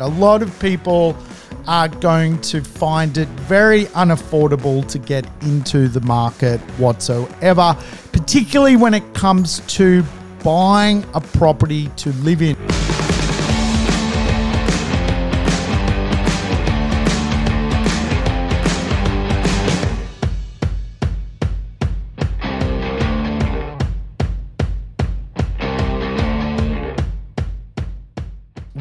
A lot of people are going to find it very unaffordable to get into the market whatsoever, particularly when it comes to buying a property to live in.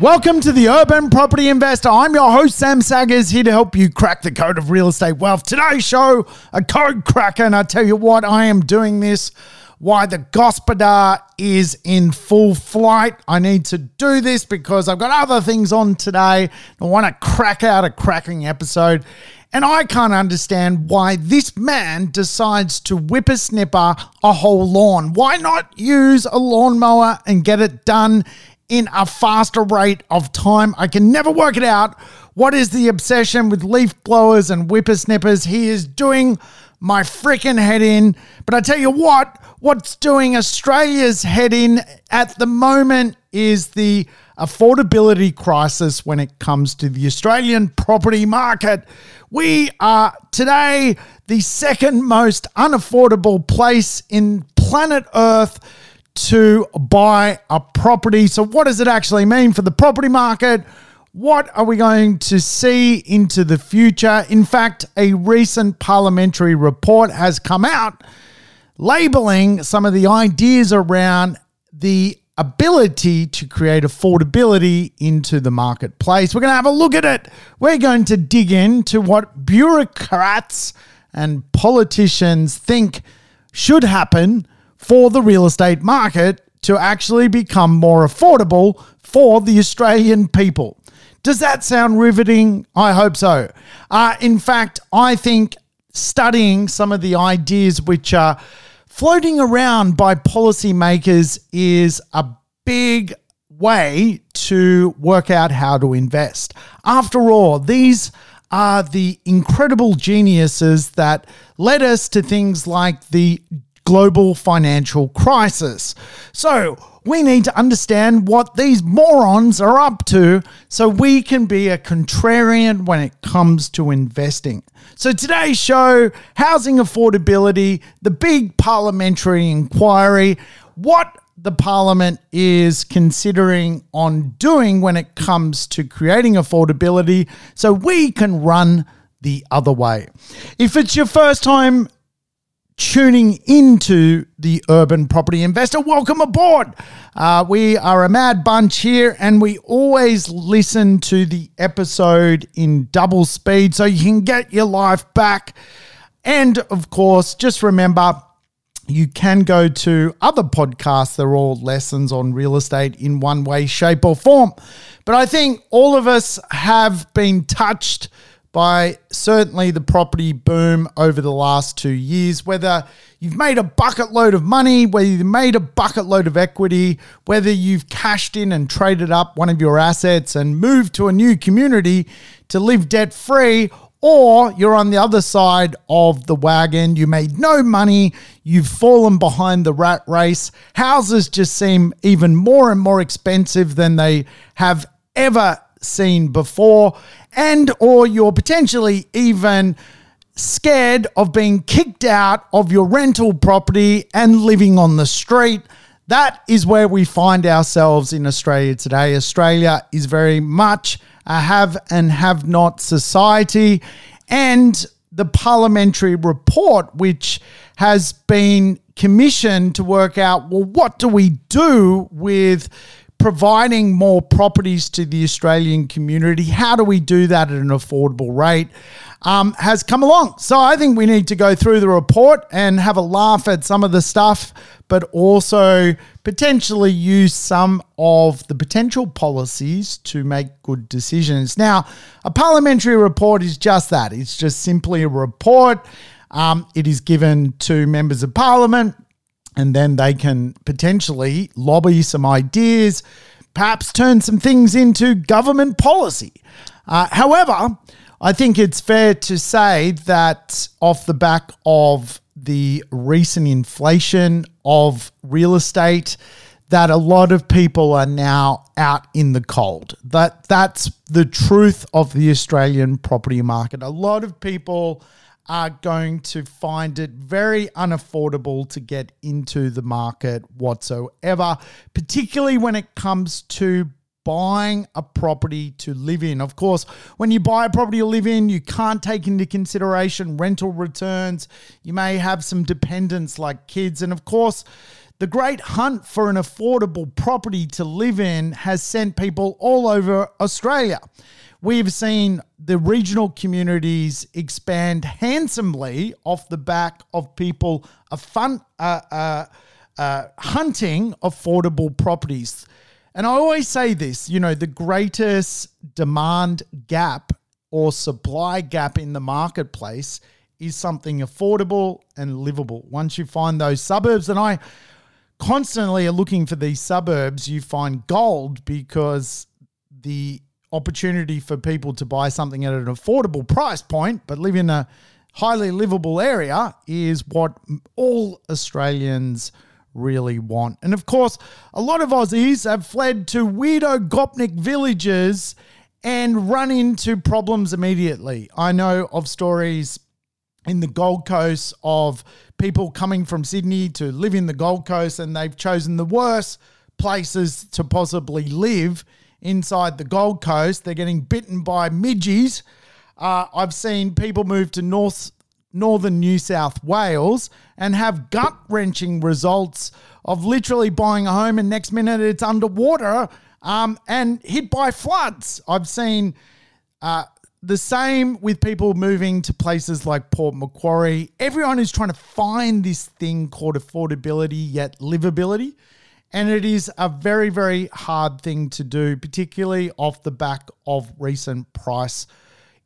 Welcome to the Urban Property Investor. I'm your host, Sam Saggers, here to help you crack the code of real estate wealth. Today's show, a code cracker, and I tell you what, I am doing this while the Gospodar is in full flight. I need to do this because I've got other things on today. I want to crack out a cracking episode, and I can't understand why this man decides to whippersnipper a whole lawn. Why not use a lawnmower and get it done in a faster rate of time? I can never work it out. What is the obsession with leaf blowers and whippersnippers? He is doing my freaking head in. But I tell you what's doing Australia's head in at the moment is the affordability crisis when it comes to the Australian property market. We are today the second most unaffordable place in planet Earth to buy a property. So what does it actually mean for the property market? What are we going to see into the future? In fact, a recent parliamentary report has come out labeling some of the ideas around the ability to create affordability into the marketplace. We're going to have a look at it. We're going to dig into what bureaucrats and politicians think should happen for the real estate market to actually become more affordable for the Australian people. Does that sound riveting? I hope so. In fact, I think studying some of the ideas which are floating around by policymakers is a big way to work out how to invest. After all, these are the incredible geniuses that led us to things like the global financial crisis. So we need to understand what these morons are up to so we can be a contrarian when it comes to investing. So today's show, housing affordability, the big parliamentary inquiry, what the parliament is considering on doing when it comes to creating affordability so we can run the other way. If it's your first time tuning into the Urban Property Investor, welcome aboard. We are a mad bunch here and we always listen to the episode in double speed so you can get your life back. And of course, just remember, you can go to other podcasts. They're all lessons on real estate in one way, shape or form. But I think all of us have been touched by certainly the property boom over the last 2 years, whether you've made a bucket load of money, whether you've made a bucket load of equity, whether you've cashed in and traded up one of your assets and moved to a new community to live debt-free, or you're on the other side of the wagon, you made no money, you've fallen behind the rat race, houses just seem even more and more expensive than they have ever seen before, and or you're potentially even scared of being kicked out of your rental property and living on the street. That is where we find ourselves in Australia today. Australia is very much a have and have not society, and the parliamentary report, which has been commissioned to work out, well, what do we do with providing more properties to the Australian community? How do we do that at an affordable rate? Has come along. So I think we need to go through the report and have a laugh at some of the stuff, but also potentially use some of the potential policies to make good decisions. Now, a parliamentary report is just that. It's just simply a report. It is given to members of parliament, and then they can potentially lobby some ideas, perhaps turn some things into government policy. However, I think it's fair to say that off the back of the recent inflation of real estate, that a lot of people are now out in the cold. That's the truth of the Australian property market. A lot of people are going to find it very unaffordable to get into the market whatsoever, particularly when it comes to buying a property to live in. Of course, when you buy a property to live in, you can't take into consideration rental returns. You may have some dependents like kids. And of course, the great hunt for an affordable property to live in has sent people all over Australia. We've seen the regional communities expand handsomely off the back of people hunting affordable properties. And I always say this, you know, the greatest demand gap or supply gap in the marketplace is something affordable and livable. Once you find those suburbs, and I constantly are looking for these suburbs, you find gold, because the opportunity for people to buy something at an affordable price point but live in a highly livable area is what all Australians really want. And of course, a lot of Aussies have fled to weirdo Gopnik villages and run into problems immediately. I know of stories in the Gold Coast of people coming from Sydney to live in the Gold Coast, and they've chosen the worst places to possibly live inside the Gold Coast. They're getting bitten by midges. I've seen people move to northern New South Wales and have gut-wrenching results of literally buying a home and next minute it's underwater and hit by floods. I've seen the same with people moving to places like Port Macquarie. Everyone is trying to find this thing called affordability yet livability, and it is a very, very hard thing to do, particularly off the back of recent price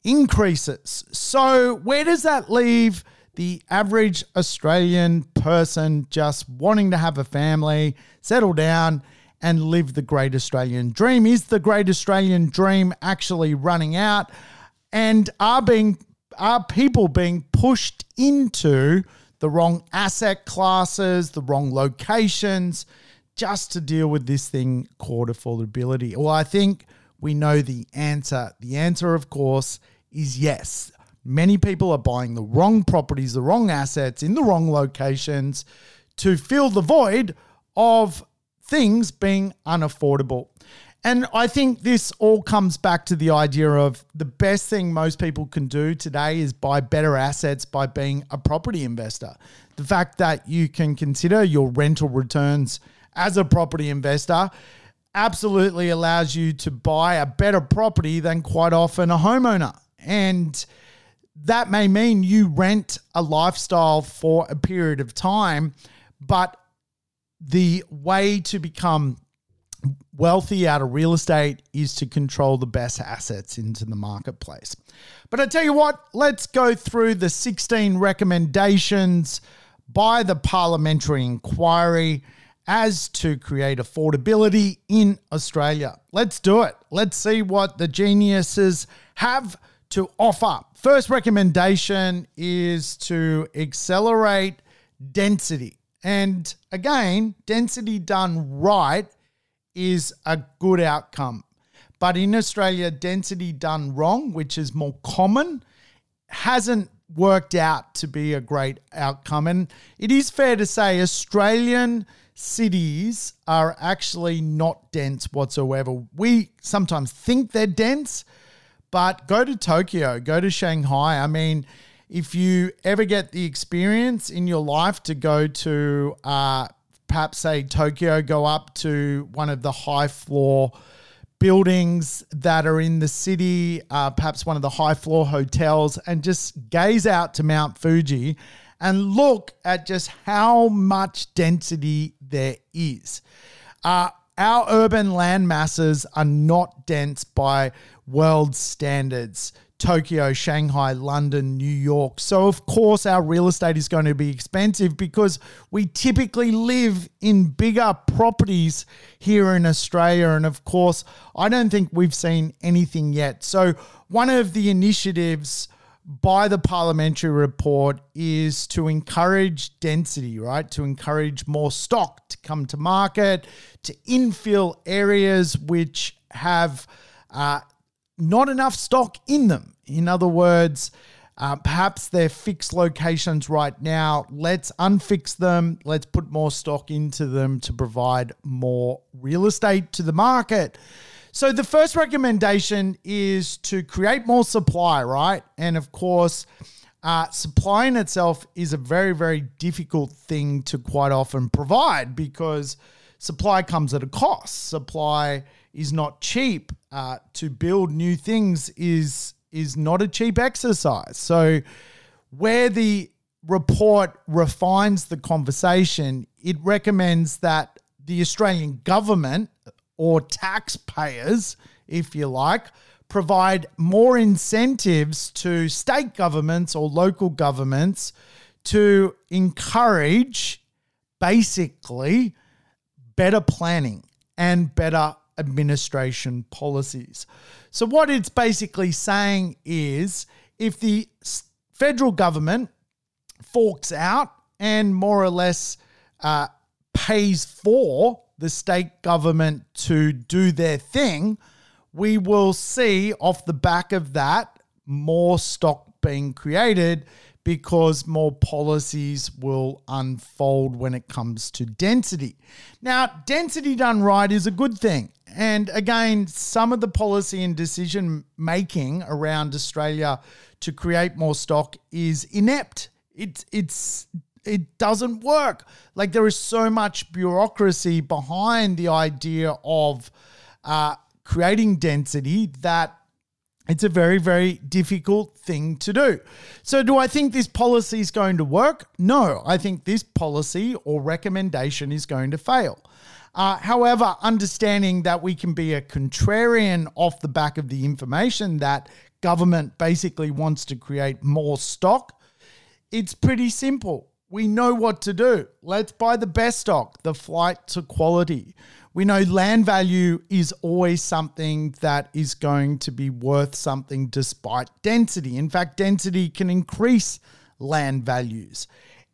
increases. So where does that leave the average Australian person just wanting to have a family, settle down, and live the great Australian dream? Is the great Australian dream actually running out? And are people being pushed into the wrong asset classes, the wrong locations, just to deal with this thing called affordability? Well, I think we know the answer. The answer, of course, is yes. Many people are buying the wrong properties, the wrong assets, in the wrong locations to fill the void of things being unaffordable. And I think this all comes back to the idea of the best thing most people can do today is buy better assets by being a property investor. The fact that you can consider your rental returns as a property investor absolutely allows you to buy a better property than quite often a homeowner. And that may mean you rent a lifestyle for a period of time, but the way to become wealthy out of real estate is to control the best assets into the marketplace. But I tell you what, let's go through the 16 recommendations by the Parliamentary Inquiry as to create affordability in Australia. Let's do it. Let's see what the geniuses have to offer. First recommendation is to accelerate density. And again, density done right is a good outcome. But in Australia, density done wrong, which is more common, hasn't worked out to be a great outcome. And it is fair to say Australian cities are actually not dense whatsoever. We sometimes think they're dense, but go to Tokyo, go to Shanghai. I mean, if you ever get the experience in your life to go to perhaps say Tokyo, go up to one of the high floor buildings that are in the city, perhaps one of the high floor hotels, and just gaze out to Mount Fuji and look at just how much density there is. Our urban land masses are not dense by world standards. Tokyo, Shanghai, London, New York. So, of course, our real estate is going to be expensive because we typically live in bigger properties here in Australia. And, of course, I don't think we've seen anything yet. So one of the initiatives by the parliamentary report is to encourage density, right? To encourage more stock to come to market, to infill areas which have not enough stock in them. In other words, perhaps they're fixed locations right now. Let's unfix them. Let's put more stock into them to provide more real estate to the market. So the first recommendation is to create more supply, right? And of course, supply in itself is a very, very difficult thing to quite often provide because supply comes at a cost. Supply is not cheap. To build new things is not a cheap exercise. So where the report refines the conversation, it recommends that the Australian government or taxpayers, if you like, provide more incentives to state governments or local governments to encourage basically better planning and better administration policies. So what it's basically saying is if the federal government forks out and more or less pays for the state government to do their thing, we will see off the back of that more stock being created because more policies will unfold when it comes to density. Now, density done right is a good thing. And again, some of the policy and decision making around Australia to create more stock is inept. It doesn't work. Like, there is so much bureaucracy behind the idea of creating density that it's a very, very difficult thing to do. So do I think this policy is going to work? No, I think this policy or recommendation is going to fail. However, understanding that we can be a contrarian off the back of the information that government basically wants to create more stock, it's pretty simple. We know what to do. Let's buy the best stock, the flight to quality. We know land value is always something that is going to be worth something despite density. In fact, density can increase land values.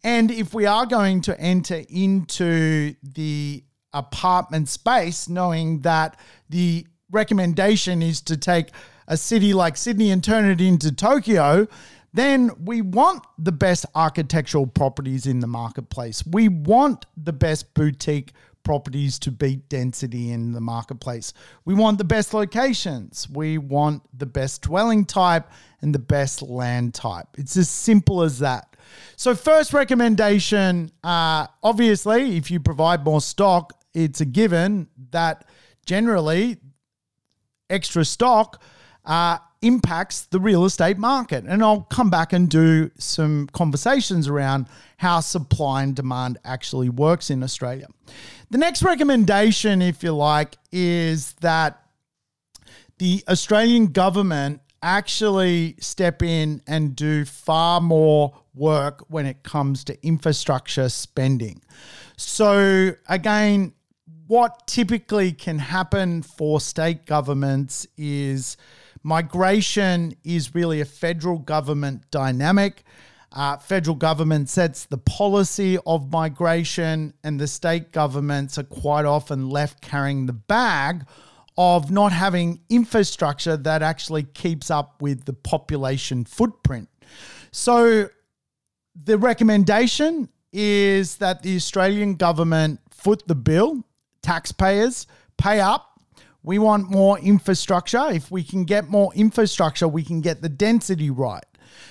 And if we are going to enter into the apartment space, knowing that the recommendation is to take a city like Sydney and turn it into Tokyo, then we want the best architectural properties in the marketplace. We want the best boutique properties to beat density in the marketplace. We want the best locations. We want the best dwelling type and the best land type. It's as simple as that. So first recommendation, obviously, if you provide more stock, it's a given that generally extra stock impacts the real estate market. And I'll come back and do some conversations around how supply and demand actually works in Australia. The next recommendation, if you like, is that the Australian government actually step in and do far more work when it comes to infrastructure spending. So again, what typically can happen for state governments is migration is really a federal government dynamic. Federal government sets the policy of migration, and the state governments are quite often left carrying the bag of not having infrastructure that actually keeps up with the population footprint. So the recommendation is that the Australian government foot the bill, taxpayers pay up. We want more infrastructure. If we can get more infrastructure, we can get the density right.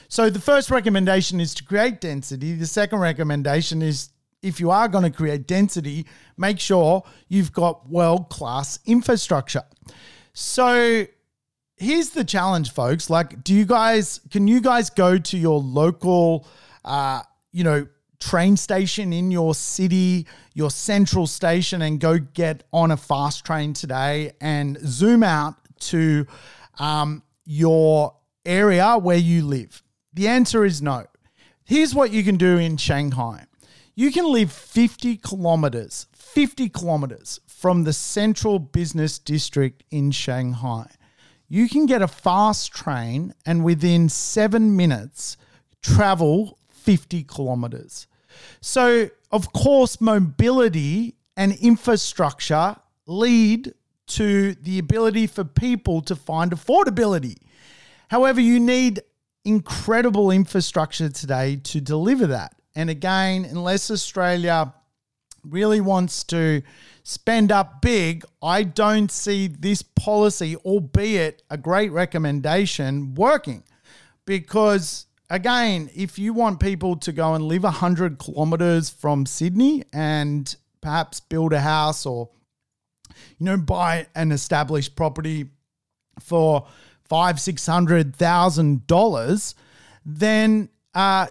So the first recommendation is to create density. The second recommendation is, if you are going to create density, make sure you've got world-class infrastructure. So here's the challenge, folks. Like, can you guys go to your local, train station in your city, your central station, and go get on a fast train today and zoom out to your area where you live? The answer is no. Here's what you can do in Shanghai. You can live 50 kilometers from the central business district in Shanghai. you can get a fast train and within 7 minutes travel 50 kilometres. So, of course, mobility and infrastructure lead to the ability for people to find affordability. However, you need incredible infrastructure today to deliver that. And again, unless Australia really wants to spend up big, I don't see this policy, albeit a great recommendation, working. Because again, if you want people to go and live 100 kilometres from Sydney and perhaps build a house or, you know, buy an established property for $500,000-$600,000, then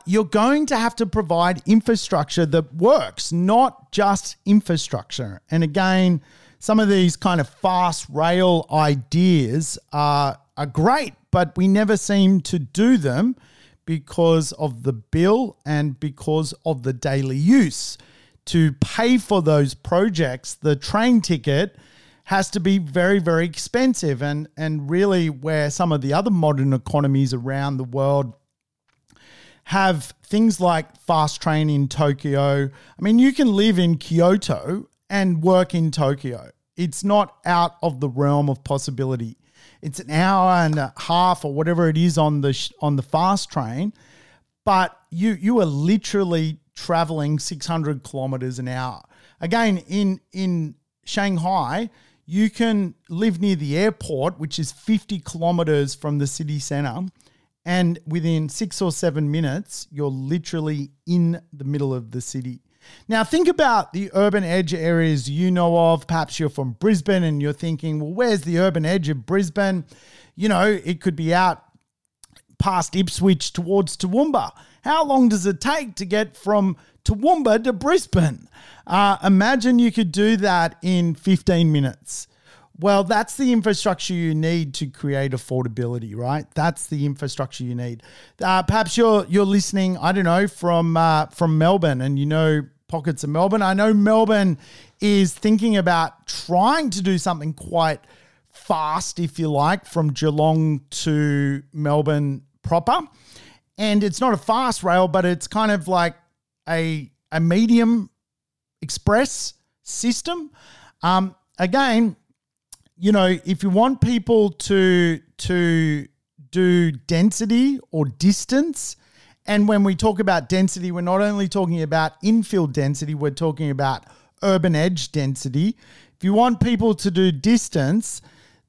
you're going to have to provide infrastructure that works, not just infrastructure. And again, some of these kind of fast rail ideas are great, but we never seem to do them because of the bill and because of the daily use. To pay for those projects, the train ticket has to be very, very expensive. And really where some of the other modern economies around the world have things like fast train in Tokyo. I mean, you can live in Kyoto and work in Tokyo. It's not out of the realm of possibility. It's an hour and a half or whatever it is on the fast train, but you are literally traveling 600 kilometers an hour. Again, in Shanghai, you can live near the airport, which is 50 kilometers from the city center, and within 6 or 7 minutes, you're literally in the middle of the city. Now, think about the urban edge areas you know of. Perhaps you're from Brisbane and you're thinking, well, where's the urban edge of Brisbane? You know, it could be out past Ipswich towards Toowoomba. How long does it take to get from Toowoomba to Brisbane? Imagine you could do that in 15 minutes. Well, that's the infrastructure you need to create affordability, right? That's the infrastructure you need. Perhaps you're listening, I don't know, from Melbourne, and you know pockets of Melbourne. I know Melbourne is thinking about trying to do something quite fast, if you like, from Geelong to Melbourne proper. And it's not a fast rail, but it's kind of like a medium express system. Again, you know, if you want people to do density or distance, and when we talk about density, we're not only talking about infill density, we're talking about urban edge density. If you want people to do distance,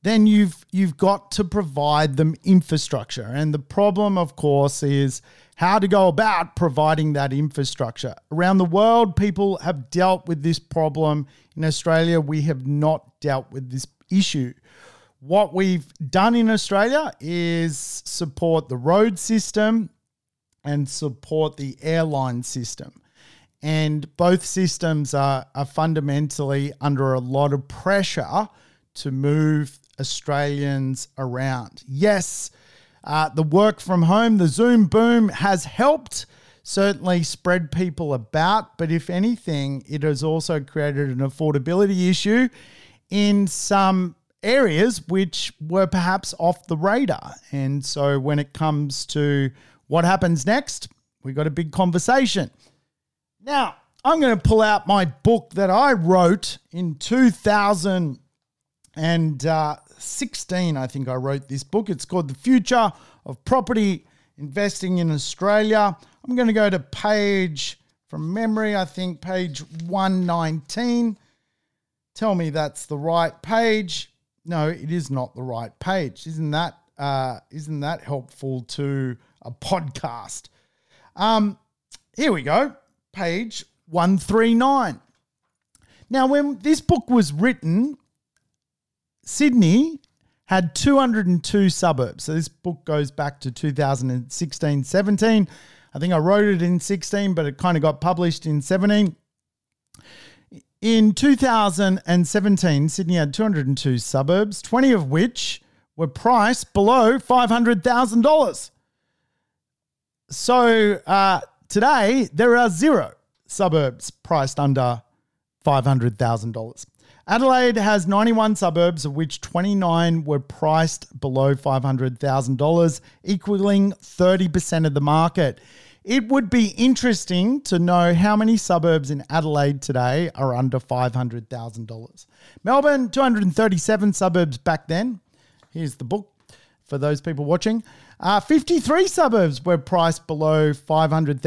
then you've got to provide them infrastructure. And the problem, of course, is how to go about providing that infrastructure. Around the world, people have dealt with this problem. In Australia, we have not dealt with this issue. What we've done in Australia is support the road system and support the airline system. And both systems are fundamentally under a lot of pressure to move Australians around. Yes, the work from home, the Zoom boom has helped certainly spread people about, but if anything, it has also created an affordability issue in some areas which were perhaps off the radar. And so when it comes to what happens next, we got a big conversation. Now, I'm going to pull out my book that I wrote in 2016, I think I wrote this book. It's called The Future of Property Investing in Australia. I'm going to go to page, from memory, I think page 119. Tell me that's the right page. No, it is not the right page. Isn't that helpful to a podcast? Here we go, page 139. Now, when this book was written, Sydney had 202 suburbs. So this book goes back to 2016-17. I think I wrote it in 16, but it kind of got published in 17. In 2017, Sydney had 202 suburbs, 20 of which were priced below $500,000. So today there are zero suburbs priced under $500,000. Adelaide has 91 suburbs, of which 29 were priced below $500,000, equaling 30% of the market. It would be interesting to know how many suburbs in Adelaide today are under $500,000. Melbourne, 237 suburbs back then. Here's the book for those people watching. 53 suburbs were priced below $500,000,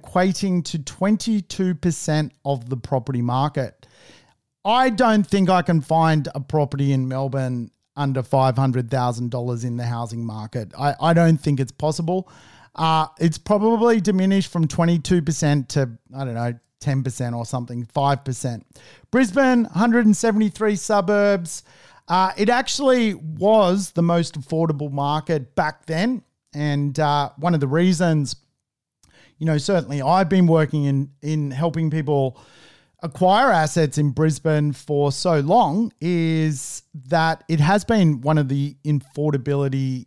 equating to 22% of the property market. I don't think I can find a property in Melbourne under $500,000 in the housing market. I don't think it's possible. It's probably diminished from 22% to, I don't know, 10% or something, 5%. Brisbane, 173 suburbs. It actually was the most affordable market back then. And one of the reasons, you know, certainly I've been working in helping people acquire assets in Brisbane for so long is that it has been one of the affordability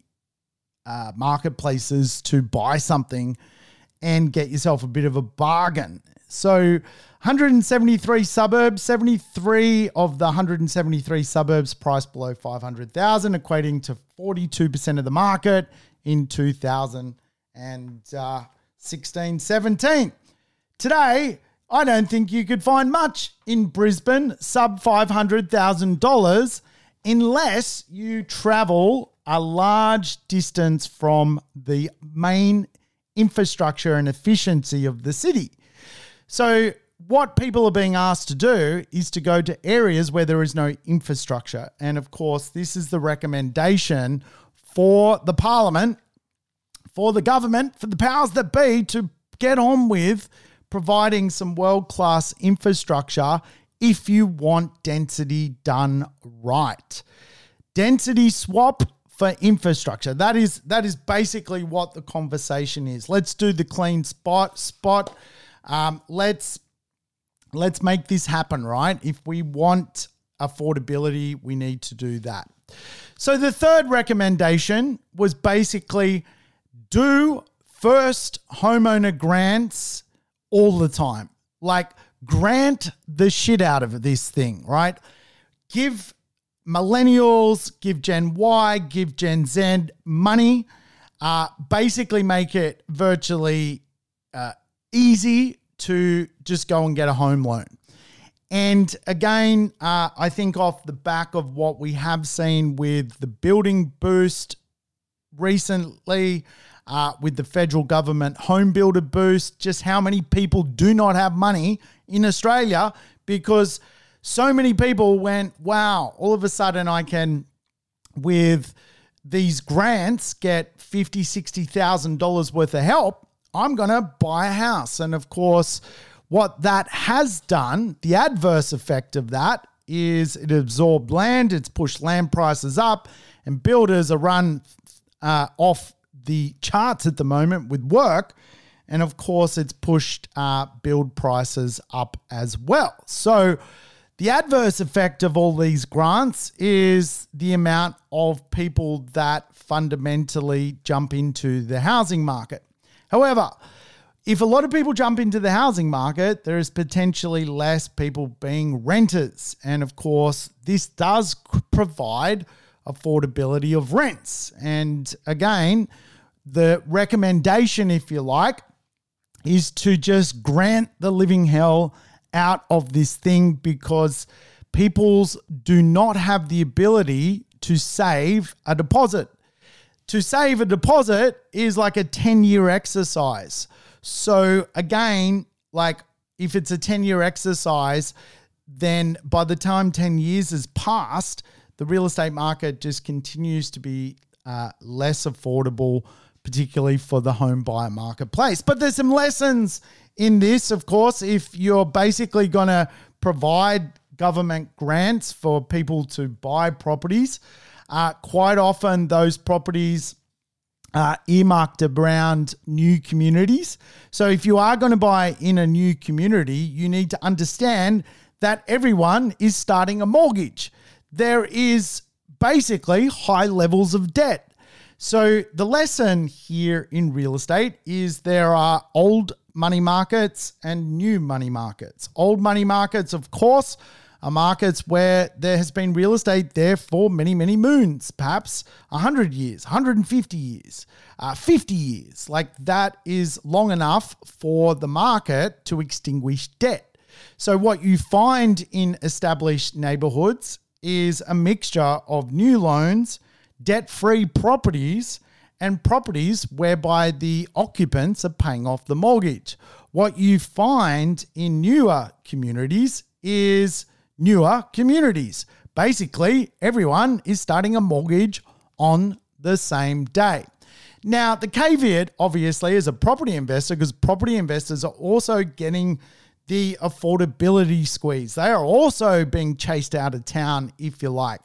marketplaces to buy something and get yourself a bit of a bargain. So 173 suburbs, 73 of the 173 suburbs priced below 500,000, equating to 42% of the market in 2016-17. Today, I don't think you could find much in Brisbane sub $500,000 unless you travel a large distance from the main infrastructure and efficiency of the city. So what people are being asked to do is to go to areas where there is no infrastructure. And of course, this is the recommendation for the parliament, for the government, for the powers that be to get on with providing some world-class infrastructure if you want density done right. Density swap for infrastructure. That is basically what the conversation is. Let's do the clean spot. Let's make this happen, right? If we want affordability, we need to do that. So the third recommendation was basically do first homeowner grants all the time. Like grant the shit out of this thing, right? Give millennials, give Gen Y, give Gen Z money, basically make it virtually easy to just go and get a home loan. And again, I think off the back of what we have seen with the building boost recently, with the federal government home builder boost, just how many people do not have money in Australia because so many people went, wow, all of a sudden I can, with these grants, get $50,000, $60,000 worth of help. I'm going to buy a house. And of course, what that has done, the adverse effect of that is it absorbed land, it's pushed land prices up, and builders are run off the charts at the moment with work. And of course, it's pushed build prices up as well. So the adverse effect of all these grants is the amount of people that fundamentally jump into the housing market. However, if a lot of people jump into the housing market, there is potentially less people being renters. And of course, this does provide affordability of rents. And again, the recommendation, if you like, is to just grant the living hell out of this thing because peoples do not have the ability to save a deposit. To save a deposit is like a 10-year exercise. So again, like if it's a 10-year exercise, then by the time 10 years has passed, the real estate market just continues to be less affordable, particularly for the home buyer marketplace. But there's some lessons in this, of course. If you're basically going to provide government grants for people to buy properties, quite often those properties are earmarked around new communities. So if you are going to buy in a new community, you need to understand that everyone is starting a mortgage. There is basically high levels of debt. So the lesson here in real estate is there are old money markets and new money markets. Old money markets, of course, are markets where there has been real estate there for many, many moons, perhaps 100 years, 150 years, 50 years. Like that is long enough for the market to extinguish debt. So what you find in established neighborhoods is a mixture of new loans, debt-free properties, and properties whereby the occupants are paying off the mortgage. What you find in newer communities is newer communities. Basically, everyone is starting a mortgage on the same day. Now, the caveat, obviously, is a property investor, because property investors are also getting the affordability squeeze. They are also being chased out of town, if you like.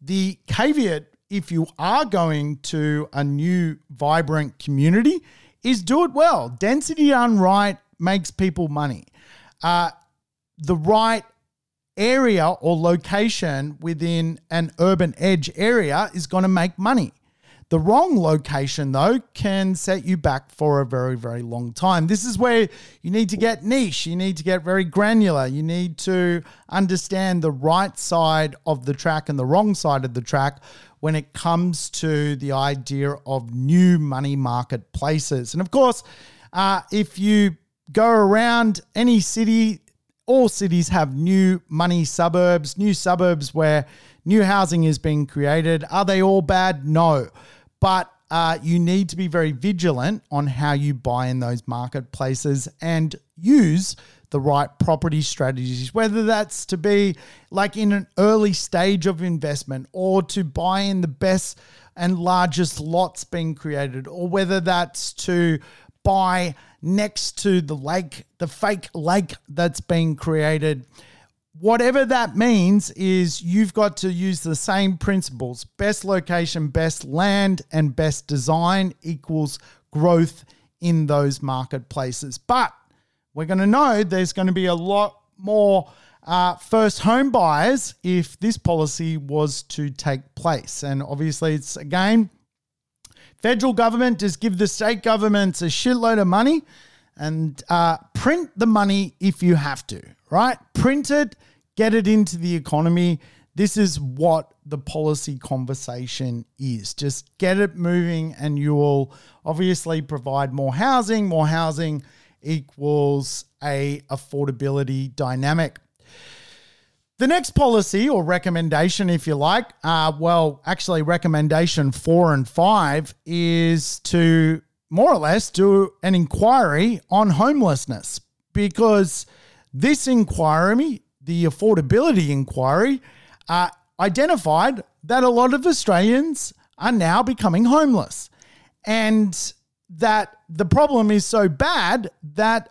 The caveat, if you are going to a new vibrant community, is do it well. Density done right makes people money. The right area or location within an urban edge area is going to make money. The wrong location, though, can set you back for a very, very long time. This is where you need to get niche. You need to get very granular. You need to understand the right side of the track and the wrong side of the track when it comes to the idea of new money marketplaces. And of course, if you go around any city, all cities have new money suburbs, new suburbs where new housing is being created. Are they all bad? No. But you need to be very vigilant on how you buy in those marketplaces and use the right property strategies, whether that's to be like in an early stage of investment or to buy in the best and largest lots being created, or whether that's to buy next to the lake, the fake lake that's being created. Whatever that means is you've got to use the same principles. Best location, best land, and best design equals growth in those marketplaces. But we're going to know there's going to be a lot more first home buyers if this policy was to take place. And obviously it's, again, federal government just give the state governments a shitload of money and print the money if you have to, right? Print it, get it into the economy. This is what the policy conversation is. Just get it moving and you will obviously provide more housing. More housing equals a affordability dynamic. The next policy or recommendation, if you like, well, actually recommendation 4 and 5 is to more or less do an inquiry on homelessness, because this inquiry, the affordability inquiry, identified that a lot of Australians are now becoming homeless, and that the problem is so bad that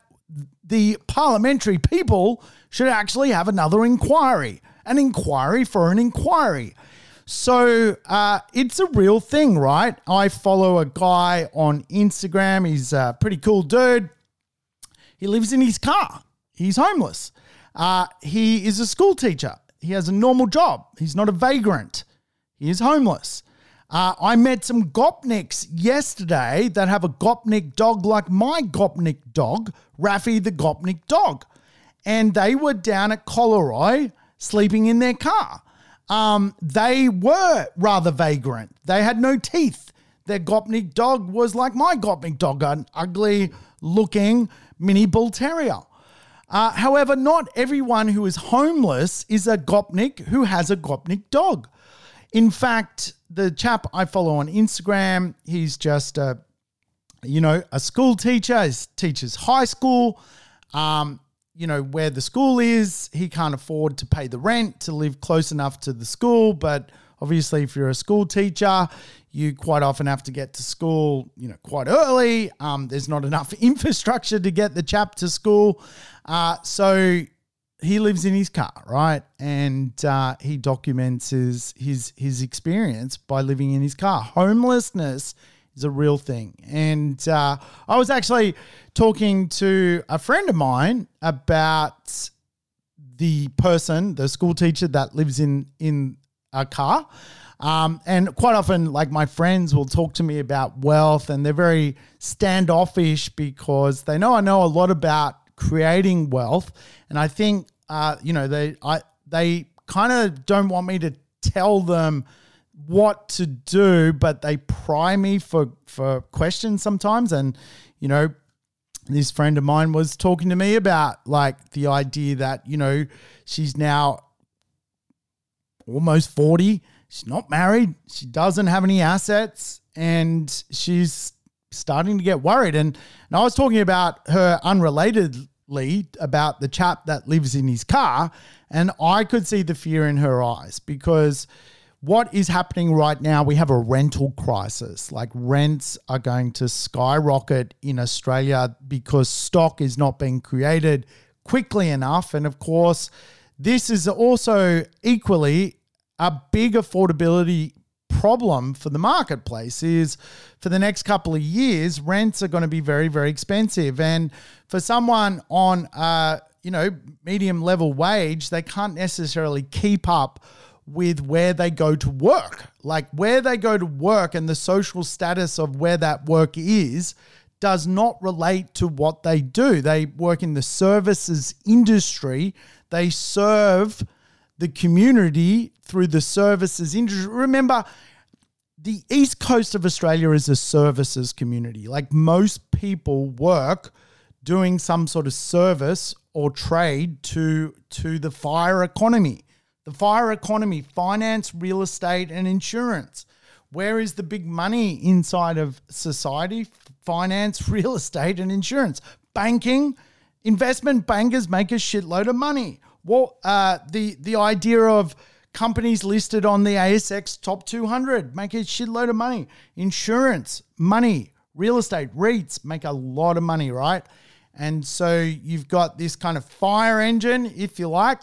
the parliamentary people should actually have another inquiry, an inquiry for an inquiry. So it's a real thing, right? I follow a guy on Instagram. He's a pretty cool dude. He lives in his car. He's homeless. He is a school teacher. He has a normal job. He's not a vagrant. He is homeless. I met some Gopniks yesterday that have a Gopnik dog like my Gopnik dog, Rafi the Gopnik dog. And they were down at Coleroy sleeping in their car. They were rather vagrant. They had no teeth. Their Gopnik dog was like my Gopnik dog, an ugly looking mini bull terrier. However, not everyone who is homeless is a Gopnik who has a Gopnik dog. In fact, the chap I follow on Instagram, he's just a school teacher. He teaches high school. Where the school is, he can't afford to pay the rent to live close enough to the school. But obviously, if you're a school teacher, you quite often have to get to school, quite early. There's not enough infrastructure to get the chap to school. So he lives in his car, right? And he documents his experience by living in his car. Homelessness is a real thing. And I was actually talking to a friend of mine about the person, the school teacher that lives in a car. And quite often, like, my friends will talk to me about wealth, and they're very standoffish because they know I know a lot about creating wealth. And I think, they kind of don't want me to tell them what to do, but they pry me for questions sometimes. And, you know, this friend of mine was talking to me about like the idea that, you know, she's now almost 40. She's not married. She doesn't have any assets, and she's starting to get worried. And I was talking about her unrelatedly about the chap that lives in his car, and I could see the fear in her eyes, because what is happening right now, we have a rental crisis. Like, rents are going to skyrocket in Australia because stock is not being created quickly enough. And of course, this is also equally a big affordability problem for the marketplace. Is for the next couple of years, rents are going to be very, very expensive. And for someone on a, you know, medium level wage, they can't necessarily keep up with where they go to work. Like, where they go to work and the social status of where that work is does not relate to what they do. They work in the services industry. They serve the community through the services industry. Remember, the east coast of Australia is a services community. Like, most people work doing some sort of service or trade to the FIRE economy. The FIRE economy: finance, real estate, and insurance. Where is the big money inside of society? Finance, real estate, and insurance. Banking, investment bankers make a shitload of money. Well, the idea of companies listed on the ASX top 200 make a shitload of money. Insurance, money. Real estate, REITs make a lot of money, right? And so you've got this kind of fire engine, if you like.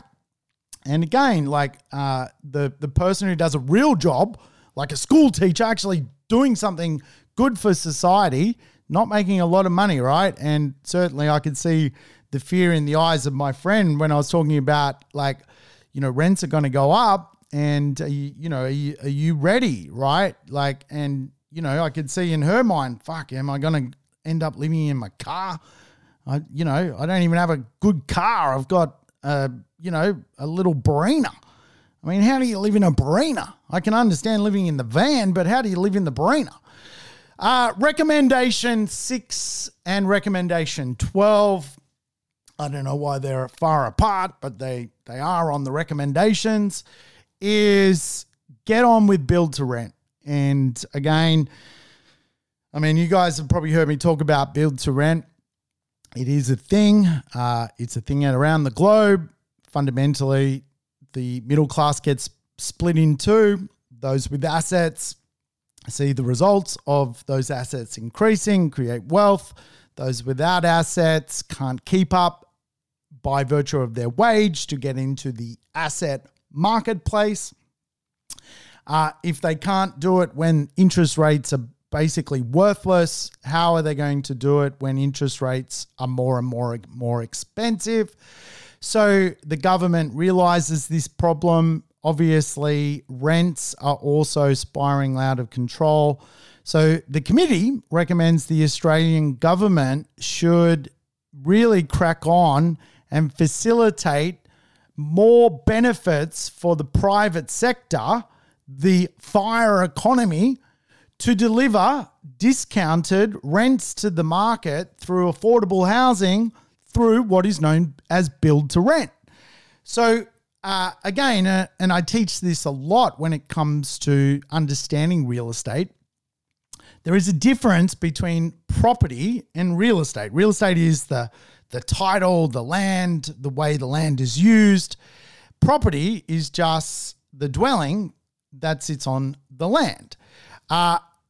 And again, like the person who does a real job, like a school teacher, actually doing something good for society, not making a lot of money, right? And certainly I could see the fear in the eyes of my friend when I was talking about, like, you know, rents are going to go up, and, are you ready, right? Like, and, you know, I could see in her mind, fuck, am I going to end up living in my car? I don't even have a good car. I've got a little Barina. I mean, how do you live in a Barina? I can understand living in the van, but how do you live in the Barina? Recommendation 6 and recommendation 12. I don't know why they're far apart, but they are on the recommendations, is get on with build to rent. And again, I mean, you guys have probably heard me talk about build to rent. It is a thing. It's a thing around the globe. Fundamentally, the middle class gets split in two. Those with assets see the results of those assets increasing, create wealth. Those without assets can't keep up by virtue of their wage to get into the asset marketplace. If they can't do it when interest rates are basically worthless, how are they going to do it when interest rates are more and more expensive? So the government realizes this problem. Obviously, rents are also spiraling out of control. So the committee recommends the Australian government should really crack on and facilitate more benefits for the private sector, the FIRE economy, to deliver discounted rents to the market through affordable housing through what is known as build to rent. So and I teach this a lot when it comes to understanding real estate, there is a difference between property and real estate. Real estate is the title, the land, the way the land is used. Property is just the dwelling that sits on the land.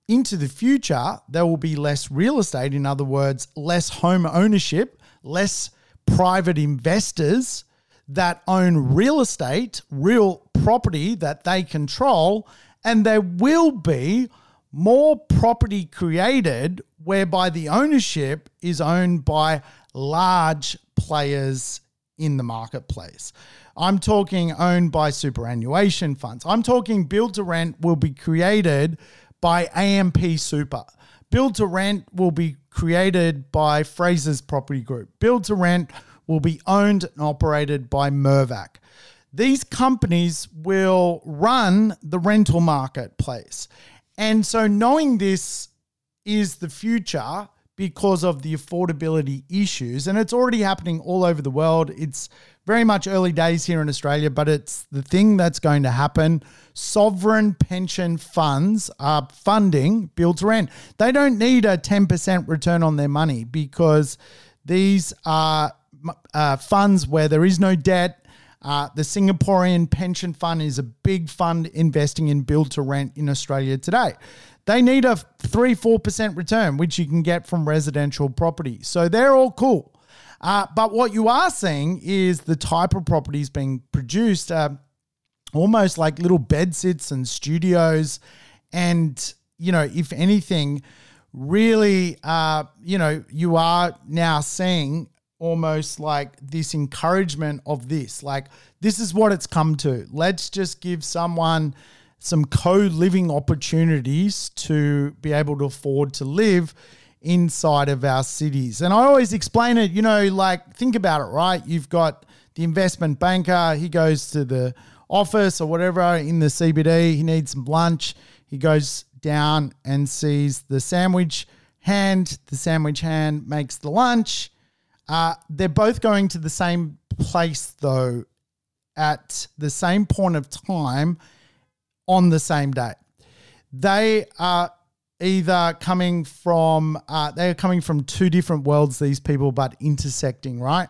Into the future, there will be less real estate. In other words, less home ownership, less private investors that own real estate, real property that they control. And there will be more property created whereby the ownership is owned by large players in the marketplace. I'm talking owned by superannuation funds. I'm talking build to rent will be created by AMP Super. Build to rent will be created by Fraser's Property Group. Build to rent will be owned and operated by Mervac. these companies will run the rental marketplace. And so knowing this is the future because of the affordability issues, and it's already happening all over the world. It's very much early days here in Australia, but it's the thing that's going to happen. Sovereign pension funds are funding build to rent. They don't need a 10% return on their money because these are funds where there is no debt. The Singaporean pension fund is a big fund investing in build to rent in Australia today. They need a 3-4% return, which you can get from residential property. So they're all cool. But what you are seeing is the type of properties being produced, almost like little bed sits and studios. And, you know, if anything, really, you know, you are now seeing almost like this encouragement of this, like this is what it's come to. Let's just give someone some co-living opportunities to be able to afford to live inside of our cities. And I always explain it, you know, like think about it, right? You've got the investment banker, he goes to the office or whatever in the CBD, he needs some lunch, he goes down and sees the sandwich hand makes the lunch. They're both going to the same place, though, at the same point of time on the same day. They are either coming from two different worlds, these people, but intersecting, right?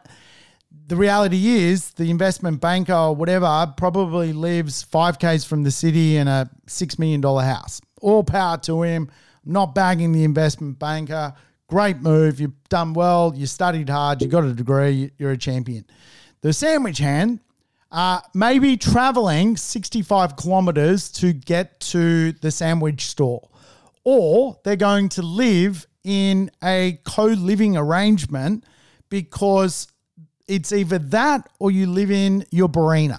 The reality is the investment banker or whatever probably lives 5Ks from the city in a $6 million house. All power to him. I'm not bagging the investment banker. Great move. You've done well. You studied hard. You got a degree. You're a champion. The sandwich hand maybe traveling 65 kilometers to get to the sandwich store, or they're going to live in a co-living arrangement because it's either that or you live in your barina.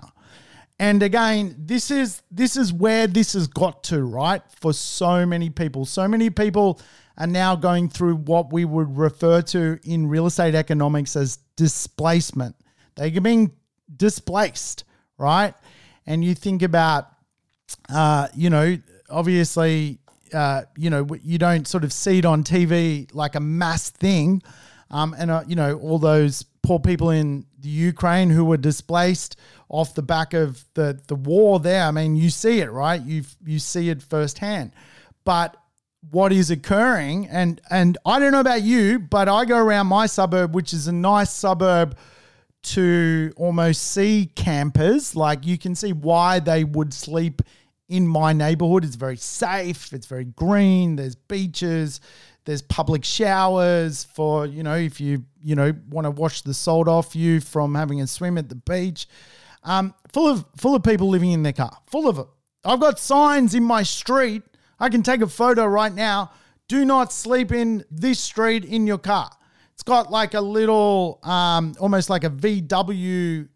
And again, this is where this has got to, right? For so many people. So many people are now going through what we would refer to in real estate economics as displacement. They're being displaced, right? And you think about, you know, obviously, you know, you don't sort of see it on TV like a mass thing. You know, all those poor people in the Ukraine who were displaced off the back of the war there. I mean, you see it, right? You see it firsthand. But what is occurring, and I don't know about you, but I go around my suburb, which is a nice suburb to almost see campers. Like you can see why they would sleep in my neighborhood. It's very safe. It's very green. There's beaches. There's public showers for, you know, if you want to wash the salt off you from having a swim at the beach. Full of people living in their car, full of it. I've got signs in my street. I can take a photo right now. Do not sleep in this street in your car. It's got like a little, almost like a VW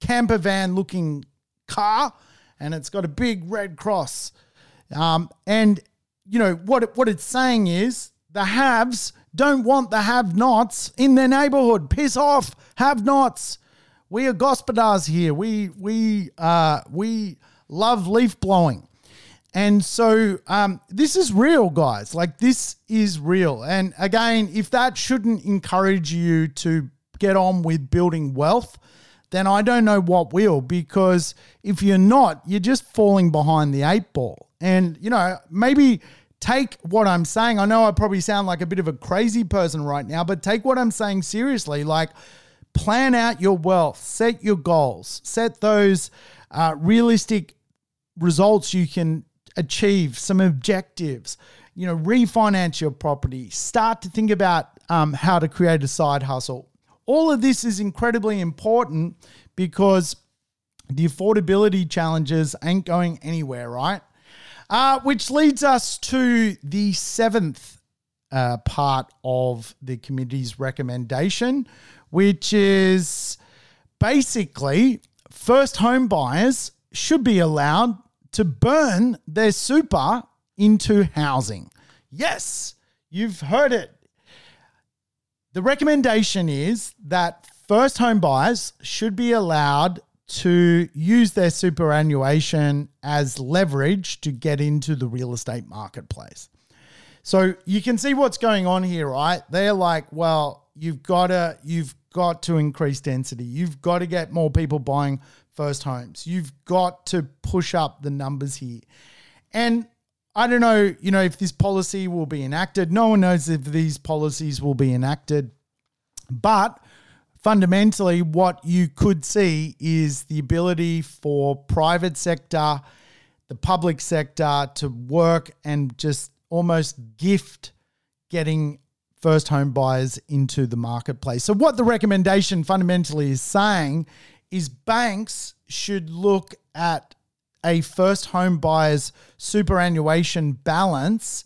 camper van looking car, and it's got a big red cross. And you know, what it's saying is the haves don't want the have-nots in their neighborhood. Piss off, have-nots. We are Gospodars here. We love leaf blowing. And so this is real, guys. Like this is real. And again, if that shouldn't encourage you to get on with building wealth, then I don't know what will, because if you're not, you're just falling behind the eight ball. And, you know, maybe take what I'm saying. I know I probably sound like a bit of a crazy person right now, but take what I'm saying seriously. Like plan out your wealth, set your goals, set those realistic results you can achieve, some objectives, you know, refinance your property, start to think about how to create a side hustle. All of this is incredibly important because the affordability challenges ain't going anywhere, right? Which leads us to the seventh part of the committee's recommendation, which is basically first home buyers should be allowed to burn their super into housing. Yes, you've heard it. The recommendation is that first home buyers should be allowed to use their superannuation as leverage to get into the real estate marketplace. So you can see what's going on here, right? They're like, well, you've got to increase density. You've got to get more people buying first homes. You've got to push up the numbers here. And I don't know, if this policy will be enacted. No one knows if these policies will be enacted. But fundamentally, what you could see is the ability for private sector, the public sector to work and just almost gift getting first home buyers into the marketplace. So what the recommendation fundamentally is saying is banks should look at a first home buyer's superannuation balance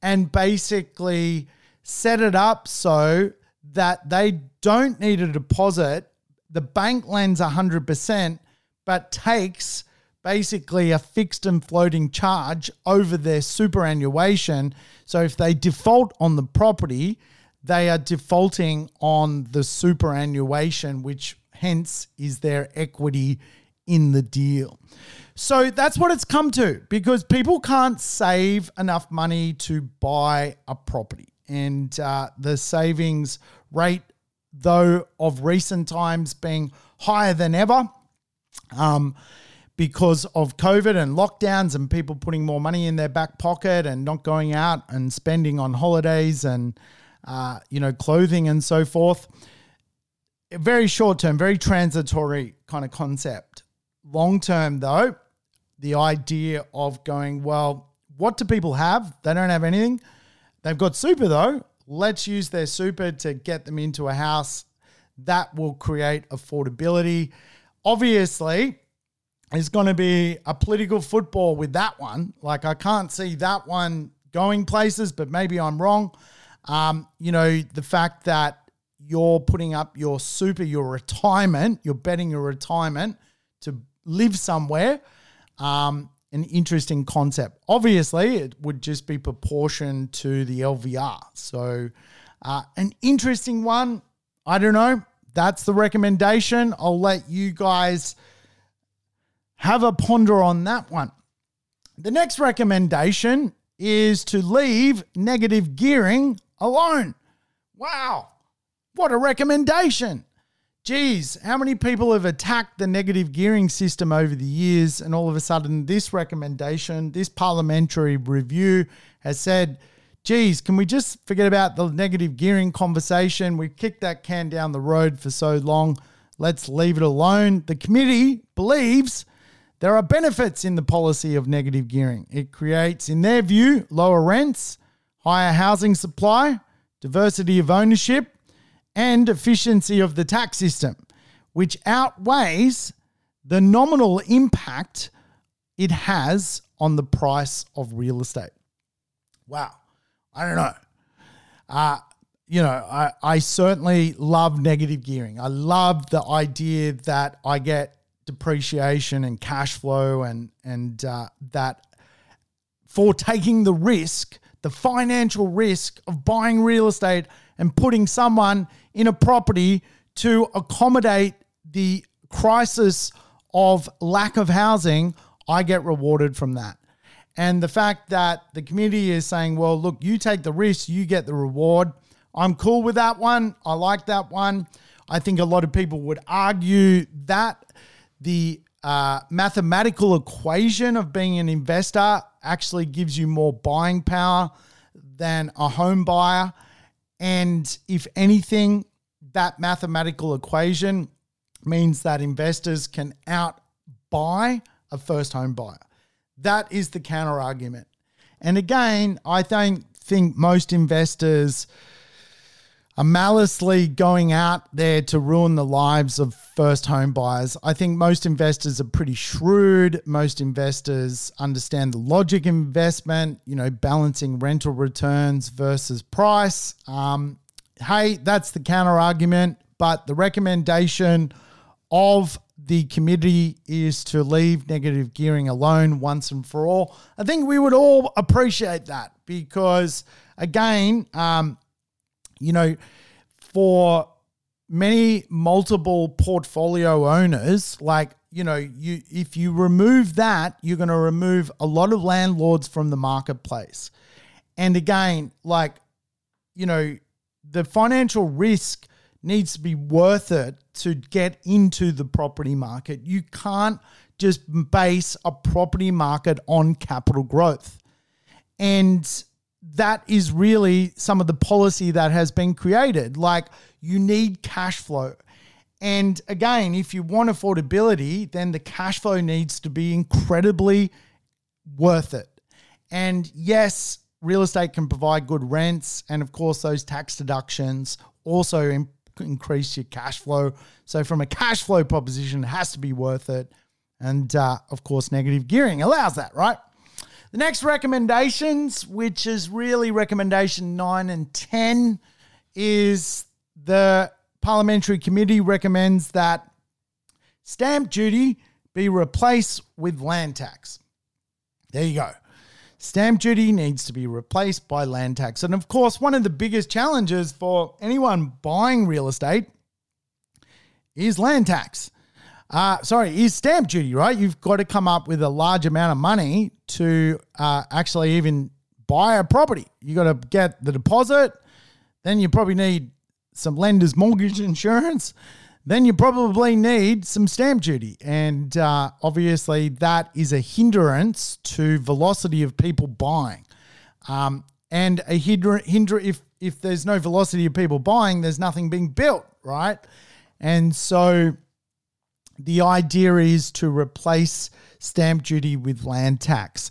and basically set it up so that they don't need a deposit. The bank lends 100%, but takes basically a fixed and floating charge over their superannuation. So if they default on the property, they are defaulting on the superannuation, which hence is their equity in the deal. So that's what it's come to, because people can't save enough money to buy a property. And the savings rate, though, of recent times being higher than ever because of COVID and lockdowns and people putting more money in their back pocket and not going out and spending on holidays and, clothing and so forth. Very short term, very transitory kind of concept. Long term, though, the idea of going, well, what do people have? They don't have anything. They've got super, though. Let's use their super to get them into a house. That will create affordability. Obviously, it's going to be a political football with that one. Like, I can't see that one going places, but maybe I'm wrong. The fact that you're putting up your super, your retirement, you're betting your retirement to live somewhere, an interesting concept. Obviously, it would just be proportioned to the LVR. So an interesting one. I don't know. That's the recommendation. I'll let you guys have a ponder on that one. The next recommendation is to leave negative gearing alone. Wow. What a recommendation. Geez, how many people have attacked the negative gearing system over the years, and all of a sudden this recommendation, this parliamentary review has said, geez, can we just forget about the negative gearing conversation? We've kicked that can down the road for so long. Let's leave it alone. The committee believes there are benefits in the policy of negative gearing. It creates, in their view, lower rents, higher housing supply, diversity of ownership, and efficiency of the tax system, which outweighs the nominal impact it has on the price of real estate. Wow. I don't know. I certainly love negative gearing. I love the idea that I get depreciation and cash flow and that for taking the risk, the financial risk of buying real estate and putting someone in a property to accommodate the crisis of lack of housing, I get rewarded from that. And the fact that the community is saying, well, look, you take the risk, you get the reward. I'm cool with that one. I like that one. I think a lot of people would argue that the mathematical equation of being an investor actually gives you more buying power than a home buyer. And if anything, that mathematical equation means that investors can outbuy a first home buyer. That is the counter argument. And again, I don't think most investors are maliciously going out there to ruin the lives of first home buyers. I think most investors are pretty shrewd. Most investors understand the logic of investment, balancing rental returns versus price. Hey, that's the counter argument, but the recommendation of the committee is to leave negative gearing alone once and for all. I think we would all appreciate that because, again, for many multiple portfolio owners, you know, if you remove that, you're going to remove a lot of landlords from the marketplace. And again, like, you know, the financial risk needs to be worth it to get into the property market. You can't just base a property market on capital growth. And that is really some of the policy that has been created. Like, you need cash flow. And again, if you want affordability, then the cash flow needs to be incredibly worth it. And yes, real estate can provide good rents. And of course, those tax deductions also increase your cash flow. So from a cash flow proposition, it has to be worth it. And of course, negative gearing allows that, right? The next recommendations, which is really recommendation 9 and 10, is the Parliamentary Committee recommends that stamp duty be replaced with land tax. There you go. Stamp duty needs to be replaced by land tax. And of course, one of the biggest challenges for anyone buying real estate is land tax. Is stamp duty, right? You've got to come up with a large amount of money to actually even buy a property. You got to get the deposit. Then you probably need some lender's mortgage insurance. Then you probably need some stamp duty. And obviously that is a hindrance to velocity of people buying. And a if there's no velocity of people buying, there's nothing being built, right? And so the idea is to replace stamp duty with land tax.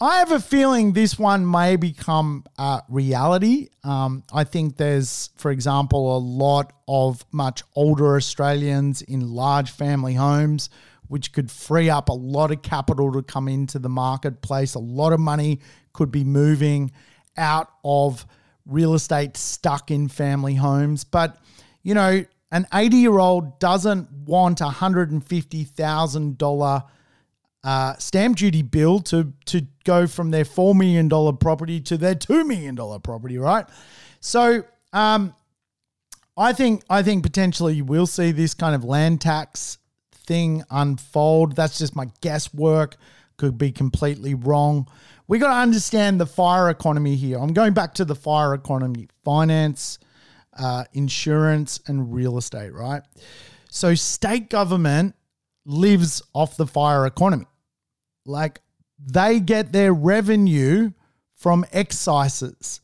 I have a feeling this one may become reality. I think there's, for example, a lot of much older Australians in large family homes, which could free up a lot of capital to come into the marketplace. A lot of money could be moving out of real estate stuck in family homes. But, you know, an 80-year-old doesn't want $150,000 stamp duty bill to go from their $4 million property to their $2 million property, right? So I think potentially you will see this kind of land tax thing unfold. That's just my guesswork. Could be completely wrong. We got to understand the FIRE economy here. I'm going back to the FIRE economy: finance, insurance, and real estate, right? So state government lives off the FIRE economy. Like, they get their revenue from excises.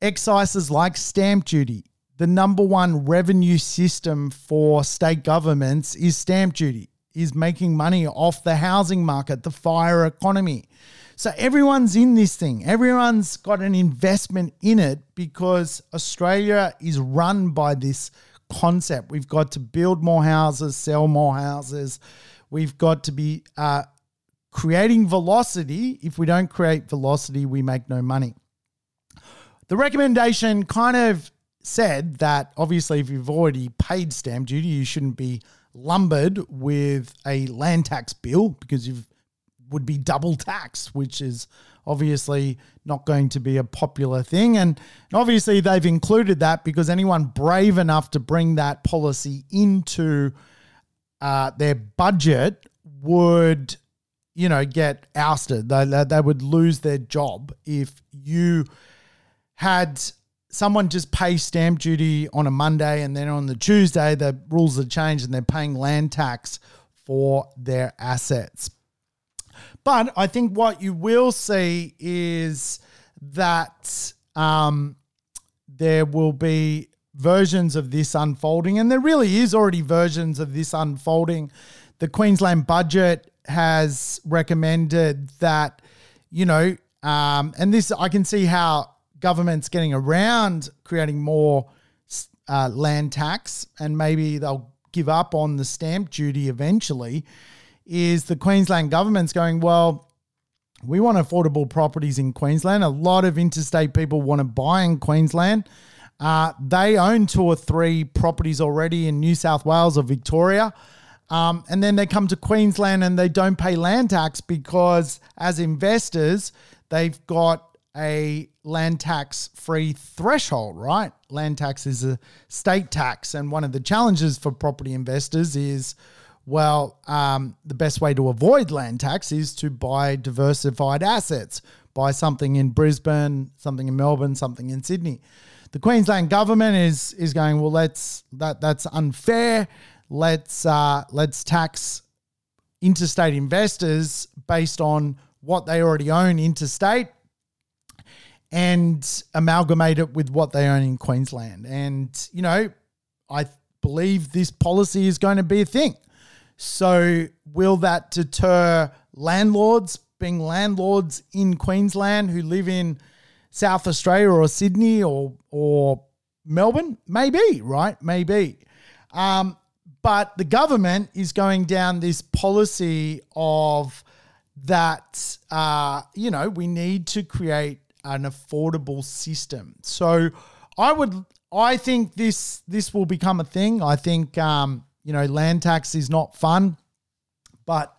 Excises like stamp duty. The number one revenue system for state governments is stamp duty, is making money off the housing market, the FIRE economy. So everyone's in this thing. Everyone's got an investment in it because Australia is run by this concept. We've got to build more houses, sell more houses. We've got to be creating velocity. If we don't create velocity, we make no money. The recommendation kind of said that obviously if you've already paid stamp duty, you shouldn't be lumbered with a land tax bill because you've would be double tax, which is obviously not going to be a popular thing. And obviously they've included that because anyone brave enough to bring that policy into their budget would, you know, get ousted. They would lose their job if you had someone just pay stamp duty on a Monday and then on the Tuesday the rules have changed and they're paying land tax for their assets. But I think what you will see is that there will be versions of this unfolding, and there really is already versions of this unfolding. The Queensland budget has recommended that, you know, and this I can see how government's getting around creating more land tax, and maybe they'll give up on the stamp duty eventually. Is the Queensland government's going, well, we want affordable properties in Queensland. A lot of interstate people want to buy in Queensland. They own 2 or 3 properties already in New South Wales or Victoria. And then they come to Queensland and they don't pay land tax because as investors, they've got a land tax free threshold, right? Land tax is a state tax. And one of the challenges for property investors is, Well, the best way to avoid land tax is to buy diversified assets. Buy something in Brisbane, something in Melbourne, something in Sydney. The Queensland government is going, well, that's unfair. Let's tax interstate investors based on what they already own interstate and amalgamate it with what they own in Queensland. And, you know, I believe this policy is going to be a thing. So will that deter landlords being landlords in Queensland who live in South Australia or Sydney or Melbourne? Maybe, right? Maybe. But the government is going down this policy of that, you know, we need to create an affordable system. So I think this will become a thing. I think, you know, land tax is not fun, but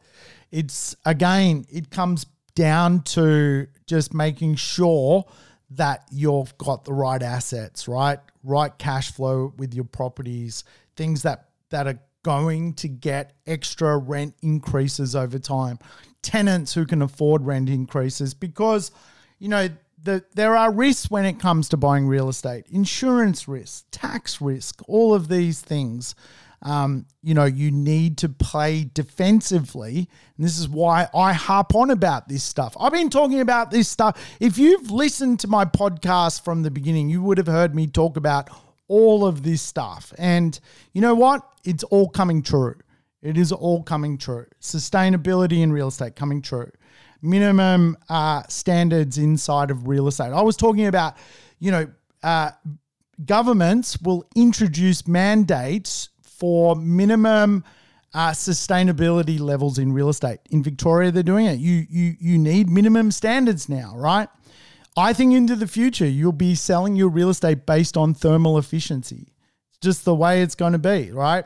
it's, again, it comes down to just making sure that you've got the right assets, right? Right cash flow with your properties, things that are going to get extra rent increases over time. Tenants who can afford rent increases because, you know, there are risks when it comes to buying real estate. Insurance risk, tax risk, all of these things. You know, you need to play defensively. And this is why I harp on about this stuff. I've been talking about this stuff. If you've listened to my podcast from the beginning, you would have heard me talk about all of this stuff. And you know what? It's all coming true. It is all coming true. Sustainability in real estate coming true. Minimum standards inside of real estate. I was talking about, you know, governments will introduce mandates for minimum sustainability levels in real estate. In Victoria, they're doing it. You need minimum standards now, right? I think into the future, you'll be selling your real estate based on thermal efficiency. It's just the way it's going to be, right?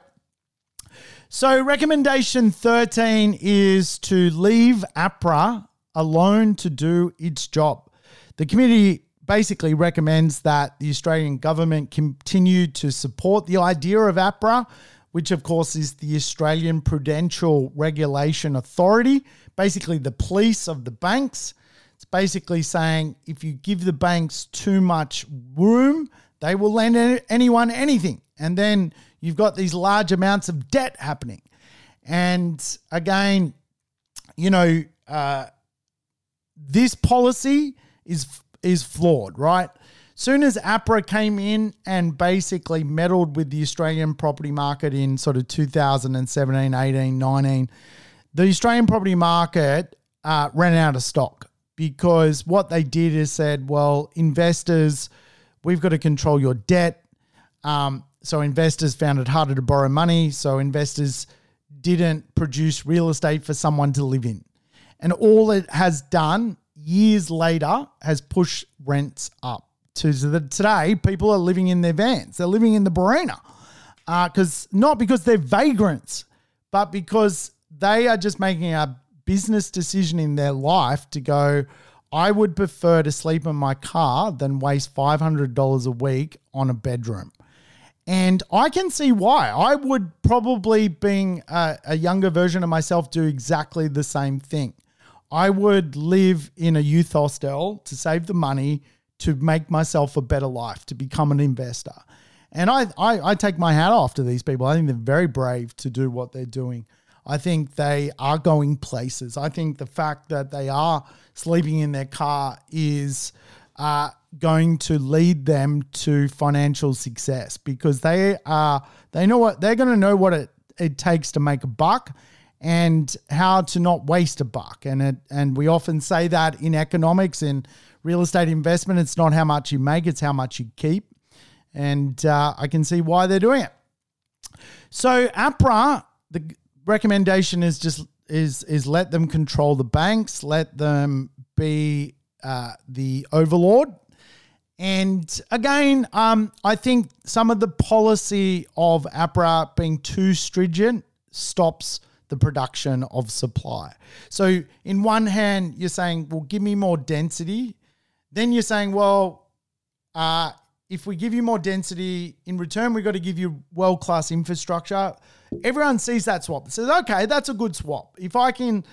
So recommendation 13 is to leave APRA alone to do its job. The committee basically recommends that the Australian government continue to support the idea of APRA, which of course is the Australian Prudential Regulation Authority, basically the police of the banks. It's basically saying if you give the banks too much room, they will lend anyone anything. And then you've got these large amounts of debt happening. And again, you know, this policy is flawed, right? Soon as APRA came in and basically meddled with the Australian property market in sort of 2017, 18, 19, the Australian property market ran out of stock because what they did is said, well, investors, we've got to control your debt. So investors found it harder to borrow money. So investors didn't produce real estate for someone to live in. And all it has done years later has pushed rents up to today. People are living in their vans. They're living in the Barina not because they're vagrants, but because they are just making a business decision in their life to go, I would prefer to sleep in my car than waste $500 a week on a bedroom. And I can see why. I would probably, being a younger version of myself, do exactly the same thing. I would live in a youth hostel to save the money to make myself a better life, to become an investor. And I take my hat off to these people. I think they're very brave to do what they're doing. I think they are going places. I think the fact that they are sleeping in their car is going to lead them to financial success because they're going to know what it takes to make a buck and how to not waste a buck. And we often say that in economics, in real estate investment, it's not how much you make, it's how much you keep. And I can see why they're doing it. So APRA, the recommendation is just is let them control the banks, let them be the overlord. And again, I think some of the policy of APRA being too stringent stops the production of supply. So in one hand, you're saying, well, give me more density. Then you're saying, well, if we give you more density, in return, we've got to give you world-class infrastructure. Everyone sees that swap. It says, okay, that's a good swap. If I can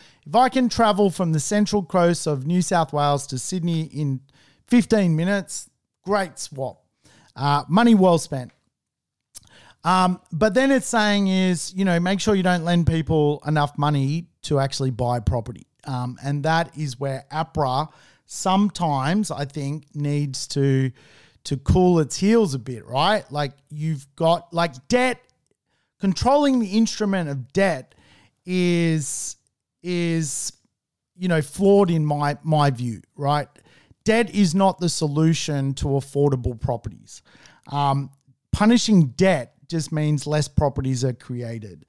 travel from the central coast of New South Wales to Sydney in 15 minutes, great swap. Money well spent. But then it's saying is, you know, make sure you don't lend people enough money to actually buy property. And that is where APRA sometimes, I think, needs to cool its heels a bit, right? Like you've got like debt, controlling the instrument of debt is you know, flawed in my view, right? Debt is not the solution to affordable properties. Punishing debt just means less properties are created.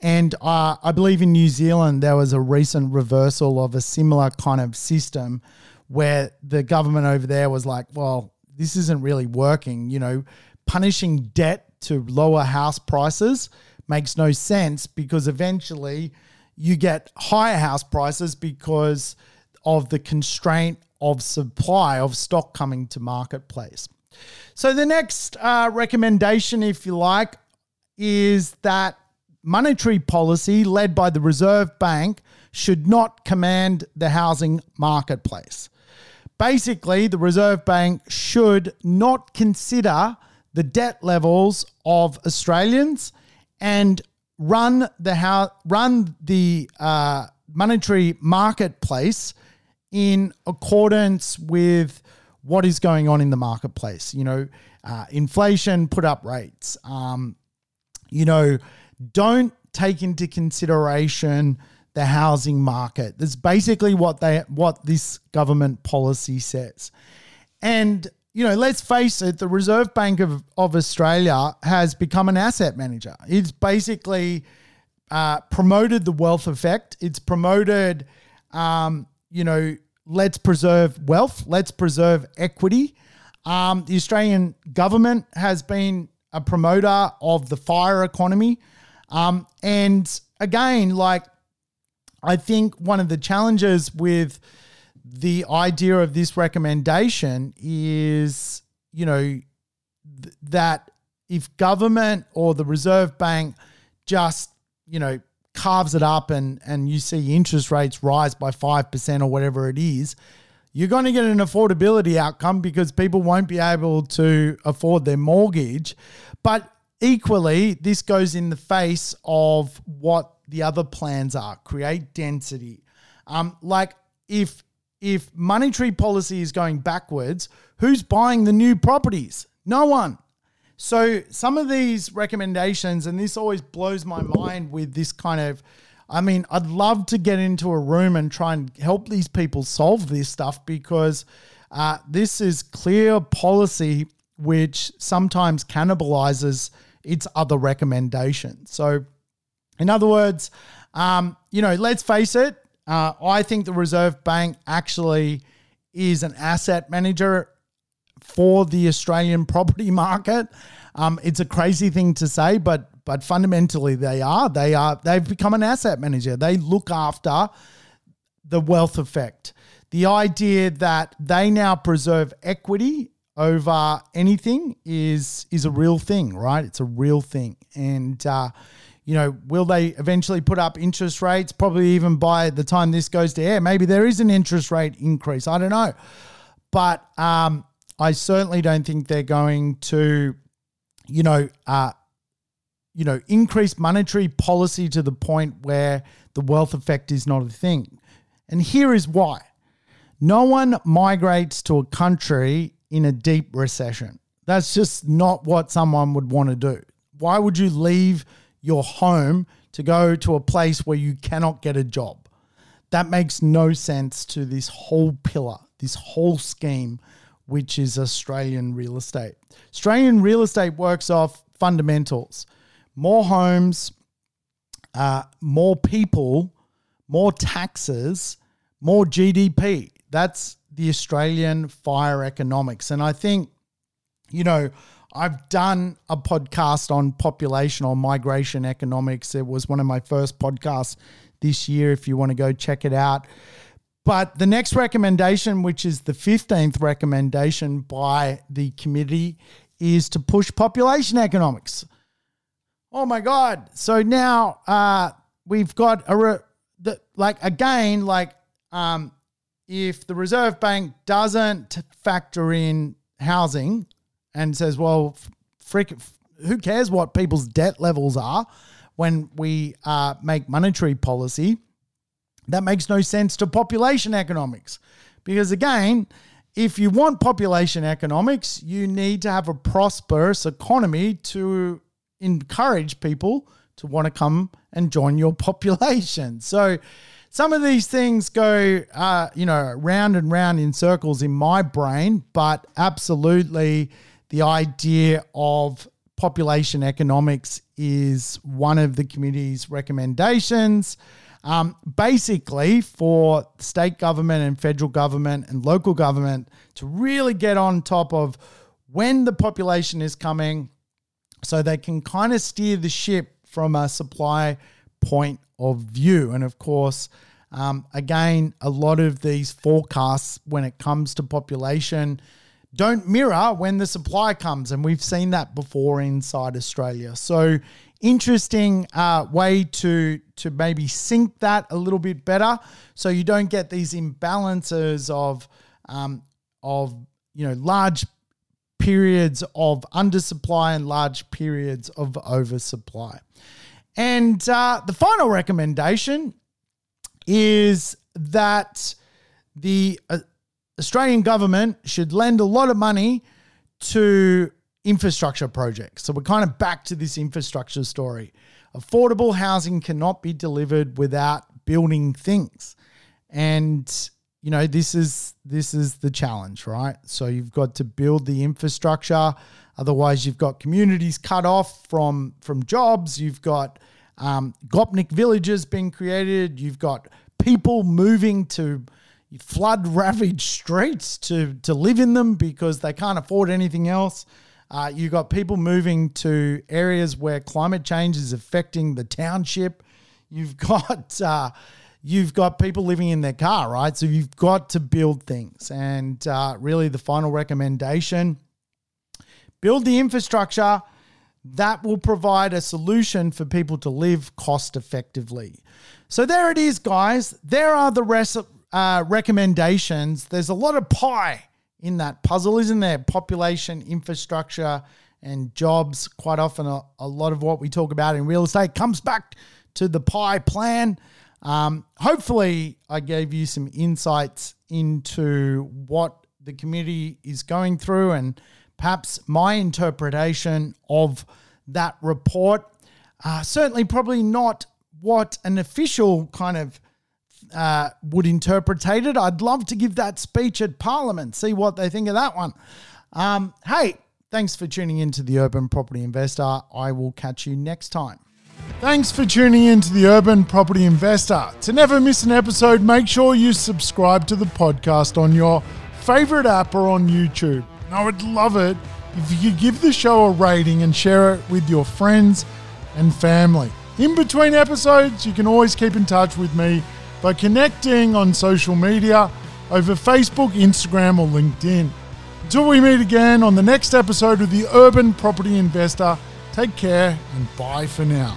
And I believe in New Zealand, there was a recent reversal of a similar kind of system where the government over there was like, well, this isn't really working. You know, punishing debt to lower house prices makes no sense because eventually you get higher house prices because of the constraint of supply of stock coming to marketplace. So the next recommendation, if you like, is that monetary policy led by the Reserve Bank should not command the housing marketplace. Basically, the Reserve Bank should not consider the debt levels of Australians and run the monetary marketplace in accordance with what is going on in the marketplace. You know, inflation, put up rates. You know, don't take into consideration the housing market. That's basically what this government policy says. And, you know, let's face it, the Reserve Bank of Australia has become an asset manager. It's basically promoted the wealth effect. It's promoted, you know, let's preserve wealth, let's preserve equity. The Australian government has been a promoter of the FIRE economy. And again, like, I think one of the challenges with the idea of this recommendation is, you know, that if government or the Reserve Bank just, you know, carves it up and you see interest rates rise by 5% or whatever it is, you're going to get an affordability outcome because people won't be able to afford their mortgage. But equally, this goes in the face of what the other plans are. Create density. Like if monetary policy is going backwards, who's buying the new properties? No one. So some of these recommendations, and this always blows my mind with this kind of, I mean, I'd love to get into a room and try and help these people solve this stuff because this is clear policy which sometimes cannibalizes its other recommendations. So in other words, you know, let's face it, I think the Reserve Bank actually is an asset manager for the Australian property market. It's a crazy thing to say, but fundamentally they've become an asset manager. They look after the wealth effect. The idea that they now preserve equity over anything is a real thing, right? It's a real thing. And you know, will they eventually put up interest rates? Probably even by the time this goes to air, maybe there is an interest rate increase. I don't know. But I certainly don't think they're going to, you know, increase monetary policy to the point where the wealth effect is not a thing. And here is why. No one migrates to a country in a deep recession. That's just not what someone would want to do. Why would you leave your home to go to a place where you cannot get a job? That makes no sense to this whole pillar, this whole scheme, which is Australian real estate. Australian real estate works off fundamentals. More homes, more people, more taxes, more GDP. That's the Australian FIRE economics. And I think, you know, I've done a podcast on population or migration economics. It was one of my first podcasts this year if you want to go check it out. But the next recommendation, which is the 15th recommendation by the committee, is to push population economics. Oh, my God. So now we've got if the Reserve Bank doesn't factor in housing and says, well, who cares what people's debt levels are when we make monetary policy, that makes no sense to population economics. Because, again, if you want population economics, you need to have a prosperous economy to encourage people to want to come and join your population. So some of these things go, round and round in circles in my brain, but absolutely the idea of population economics is one of the committee's recommendations. Basically, for state government and federal government and local government to really get on top of when the population is coming so they can kind of steer the ship from a supply point of view. And of course, again, a lot of these forecasts when it comes to population don't mirror when the supply comes. And we've seen that before inside Australia. So interesting way to maybe sync that a little bit better, so you don't get these imbalances of large periods of undersupply and large periods of oversupply. And the final recommendation is that the Australian government should lend a lot of money to infrastructure projects. So we're kind of back to this infrastructure story. Affordable housing cannot be delivered without building things. And, this is the challenge, right? So you've got to build the infrastructure. Otherwise, you've got communities cut off from jobs. You've got Gopnik villages being created. You've got people moving to flood-ravaged streets to live in them because they can't afford anything else. You've got people moving to areas where climate change is affecting the township. You've got people living in their car, right? So you've got to build things. And really the final recommendation, build the infrastructure that will provide a solution for people to live cost effectively. So there it is, guys. There are the recommendations. There's a lot of pie in that puzzle, isn't there? Population, infrastructure, and jobs. Quite often a lot of what we talk about in real estate comes back to the pie plan. Hopefully I gave you some insights into what the committee is going through and perhaps my interpretation of that report. Certainly probably not what an official kind of would interpret it. I'd love to give that speech at Parliament, see what they think of that one. Hey, thanks for tuning into the Urban Property Investor. I will catch you next time. Thanks for tuning into the Urban Property Investor. To never miss an episode, make sure you subscribe to the podcast on your favorite app or on YouTube. And I would love it if you could give the show a rating and share it with your friends and family. In between episodes, you can always keep in touch with me by connecting on social media over Facebook, Instagram or LinkedIn. Until we meet again on the next episode of the Urban Property Investor, take care and bye for now.